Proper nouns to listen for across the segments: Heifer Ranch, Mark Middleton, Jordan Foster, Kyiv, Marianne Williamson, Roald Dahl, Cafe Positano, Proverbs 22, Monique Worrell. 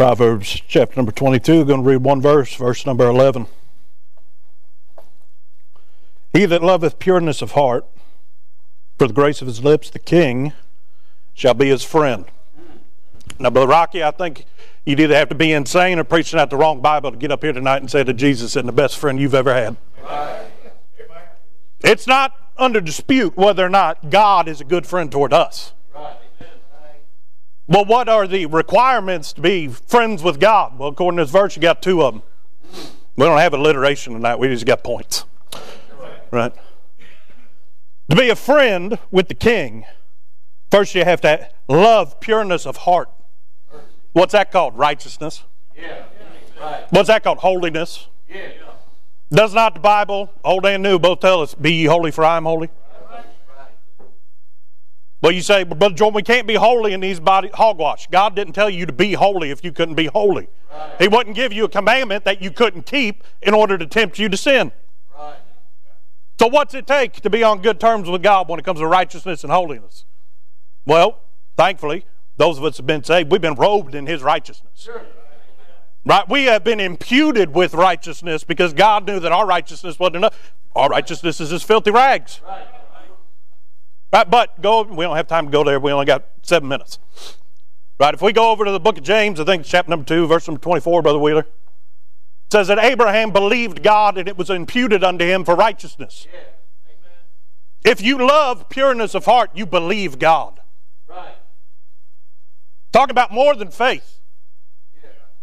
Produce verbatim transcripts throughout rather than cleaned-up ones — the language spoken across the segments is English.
Proverbs chapter number twenty-two, we're going to read one verse, verse number eleven. He that loveth pureness of heart, for the grace of his lips, the king shall be his friend. Now, Brother Rocky, I think you either have to be insane or preaching out the wrong Bible to get up here tonight and say that Jesus isn't the best friend you've ever had. Amen. It's not under dispute whether or not God is a good friend toward us. Right. Well, what are the requirements to be friends with God? Well, according to this verse, you got two of them. We don't have alliteration tonight. We just got points. Right? To be a friend with the king, first you have to love pureness of heart. What's that called? Righteousness. Yeah. Right. What's that called? Holiness. Yeah. Does not the Bible, Old and New, both tell us, be ye holy for I am holy? Right. Well, you say, well, Brother Jordan, we can't be holy in these body hogwash. God didn't tell you to be holy if you couldn't be holy. Right. He wouldn't give you a commandment that you couldn't keep in order to tempt you to sin. Right. So what's it take to be on good terms with God when it comes to righteousness and holiness? Well, thankfully, those of us who have been saved, we've been robed in His righteousness. Sure. Right? We have been imputed with righteousness because God knew that our righteousness wasn't enough. Our righteousness is as filthy rags. Right. Right? But go. We don't have time to go there. We only got seven minutes. Right? If we go over to the book of James, I think it's chapter number two, verse number twenty-four, Brother Wheeler, it says that Abraham believed God and it was imputed unto him for righteousness. Yeah. Amen. If you love pureness of heart, you believe God. Right. Talking about more than faith.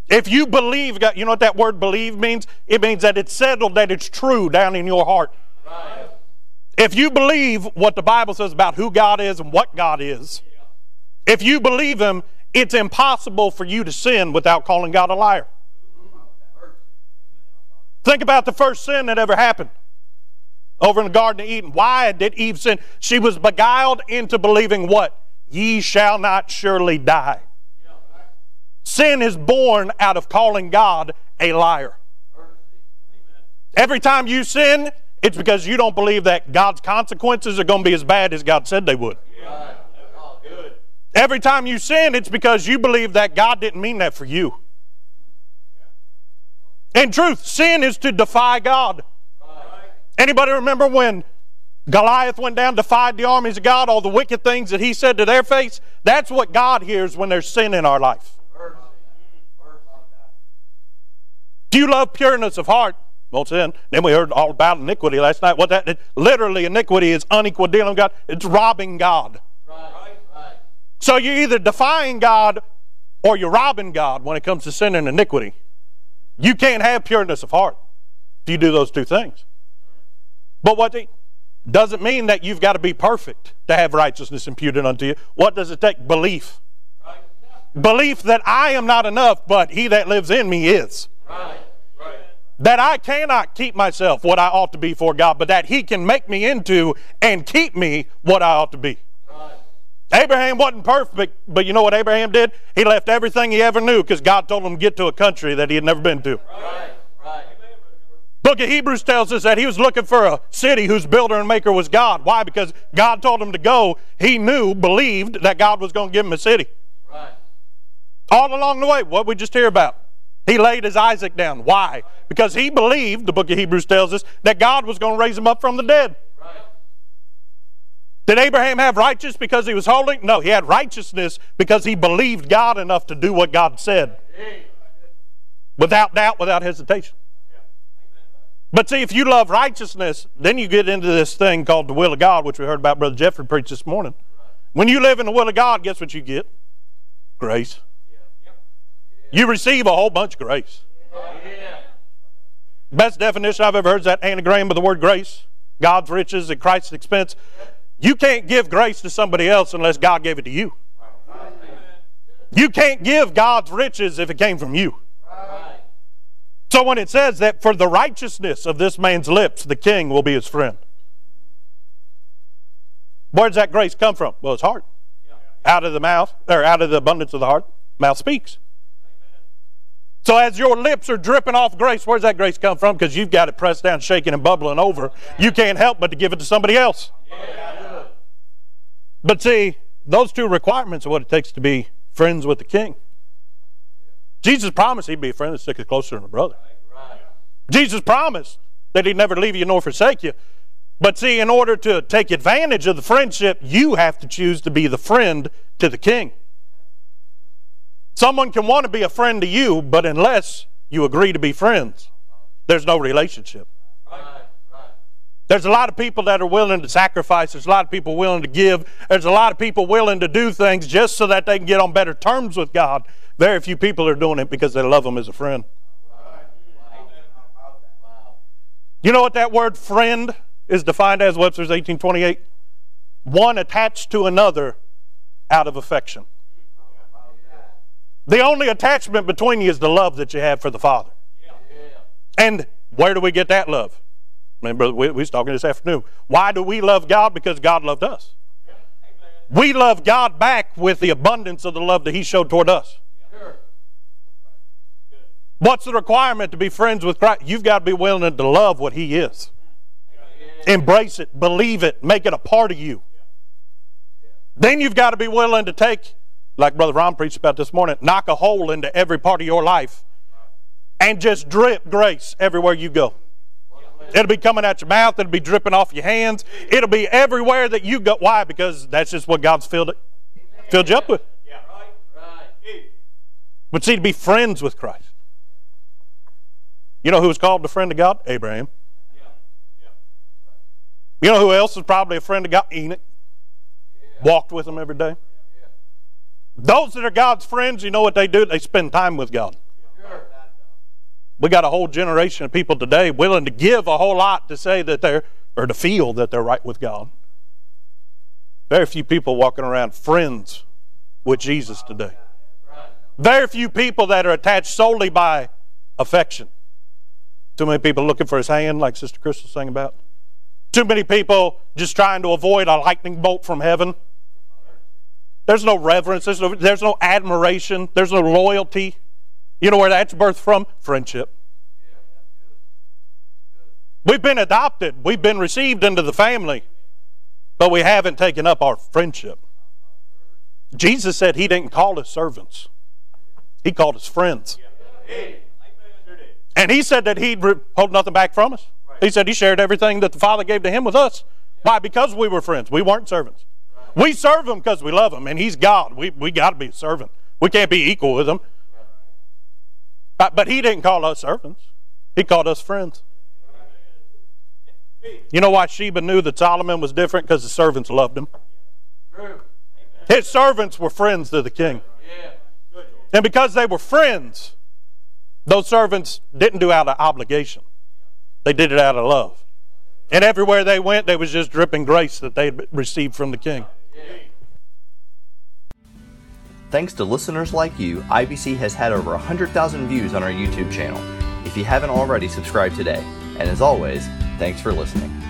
If you believe God, you know what that word believe means? It means that it's settled, that it's true down in your heart. Right. If you believe what the Bible says about who God is and what God is, yeah. If you believe Him, it's impossible for you to sin without calling God a liar. Think about the first sin that ever happened over in the Garden of Eden. Why did Eve sin? She was beguiled into believing what? Ye shall not surely die. Sin is born out of calling God a liar. Every time you sin, it's because you don't believe that God's consequences are going to be as bad as God said they would. Yeah. Every time you sin, it's because you believe that God didn't mean that for you. In truth, sin is to defy God. Anybody remember when Goliath went down, defied the armies of God, all the wicked things that he said to their face? That's what God hears when there's sin in our life. Do you love pureness of heart? Well, sin. Then we heard all about iniquity last night. What that literally iniquity is unequal dealing with God. It's robbing God. Right, right. So you're either defying God or you're robbing God when it comes to sin and iniquity. You can't have pureness of heart if you do those two things. But what the, doesn't mean that you've got to be perfect to have righteousness imputed unto you. What does it take? Belief. Right. Belief that I am not enough, but He that lives in me is. Right. Right. That I cannot keep myself what I ought to be for God, but that He can make me into and keep me what I ought to be. Right. Abraham wasn't perfect, but you know what Abraham did? He left everything he ever knew because God told him to get to a country that he had never been to. Right. Right. Book of Hebrews tells us that he was looking for a city whose builder and maker was God. Why? Because God told him to go. He knew, believed that God was going to give him a city. Right. All along the way, what we just hear about. He laid his Isaac down. Why? Because he believed, the book of Hebrews tells us, that God was going to raise him up from the dead. Right. Did Abraham have righteousness because he was holy? No, he had righteousness because he believed God enough to do what God said. Without doubt, without hesitation. But see, if you love righteousness, then you get into this thing called the will of God, which we heard about Brother Jeffrey preach this morning. When you live in the will of God, guess what you get? Grace. You receive a whole bunch of grace. Yeah. Best definition I've ever heard is that anagram of the word grace. God's riches at Christ's expense. You can't give grace to somebody else unless God gave it to you. Right. You can't give God's riches if it came from you. Right. So when it says that for the righteousness of this man's lips, the king will be his friend. Where does that grace come from? Well, it's heart. Out of the mouth, or out of the abundance of the heart, mouth speaks. So as your lips are dripping off grace, where's that grace come from? Because you've got it pressed down, shaking, and bubbling over. You can't help but to give it to somebody else. Yeah. But see, those two requirements are what it takes to be friends with the king. Jesus promised he'd be a friend that sticketh closer than a brother. Right. Jesus promised that he'd never leave you nor forsake you. But see, in order to take advantage of the friendship, you have to choose to be the friend to the king. Someone can want to be a friend to you, but unless you agree to be friends, there's no relationship. Right. Right. There's a lot of people that are willing to sacrifice. There's a lot of people willing to give. There's a lot of people willing to do things just so that they can get on better terms with God. Very few people are doing it because they love him as a friend. Right. Wow. You know what that word friend is defined as? Webster's eighteen twenty-eight. One attached to another out of affection. The only attachment between you is the love that you have for the Father. Yeah. And where do we get that love? I mean, brother, we, we was talking this afternoon. Why do we love God? Because God loved us. Yeah. We love God back with the abundance of the love that he showed toward us. Yeah. Sure. Good. What's the requirement to be friends with Christ? You've got to be willing to love what he is. Yeah. Embrace it. Believe it. Make it a part of you. Yeah. Yeah. Then you've got to be willing to take, like Brother Ron preached about this morning, knock a hole into every part of your life and just drip grace everywhere you go. It'll be coming out your mouth. It'll be dripping off your hands. It'll be everywhere that you go. Why? Because that's just what God's filled, it, filled you up with. But see, to be friends with Christ. You know who was called the friend of God? Abraham. You know who else was probably a friend of God? Enoch. Walked with him every day. Those that are God's friends, you know what they do? They spend time with God. We got a whole generation of people today willing to give a whole lot to say that they're, or to feel that they're right with God. Very few people walking around friends with Jesus today. Very few people that are attached solely by affection. Too many people looking for his hand, like Sister Crystal sang about. Too many people just trying to avoid a lightning bolt from heaven. There's no reverence. There's no, there's no admiration. There's no loyalty. You know where that's birthed from? Friendship. Yeah, good. Good. We've been adopted. We've been received into the family. But we haven't taken up our friendship. Jesus said he didn't call us servants. He called us friends. Yeah. And he said that he'd hold nothing back from us. Right. He said he shared everything that the Father gave to him with us. Yeah. Why? Because we were friends. We weren't servants. We serve him because we love him, and he's God. We we got to be a servant. We can't be equal with him. But, but he didn't call us servants. He called us friends. You know why Sheba knew that Solomon was different? Because the servants loved him. His servants were friends to the king. And because they were friends, those servants didn't do it out of obligation. They did it out of love. And everywhere they went, there was just dripping grace that they had received from the king. Thanks to listeners like you, I B C has had over one hundred thousand views on our YouTube channel. If you haven't already, subscribe today. And as always, thanks for listening.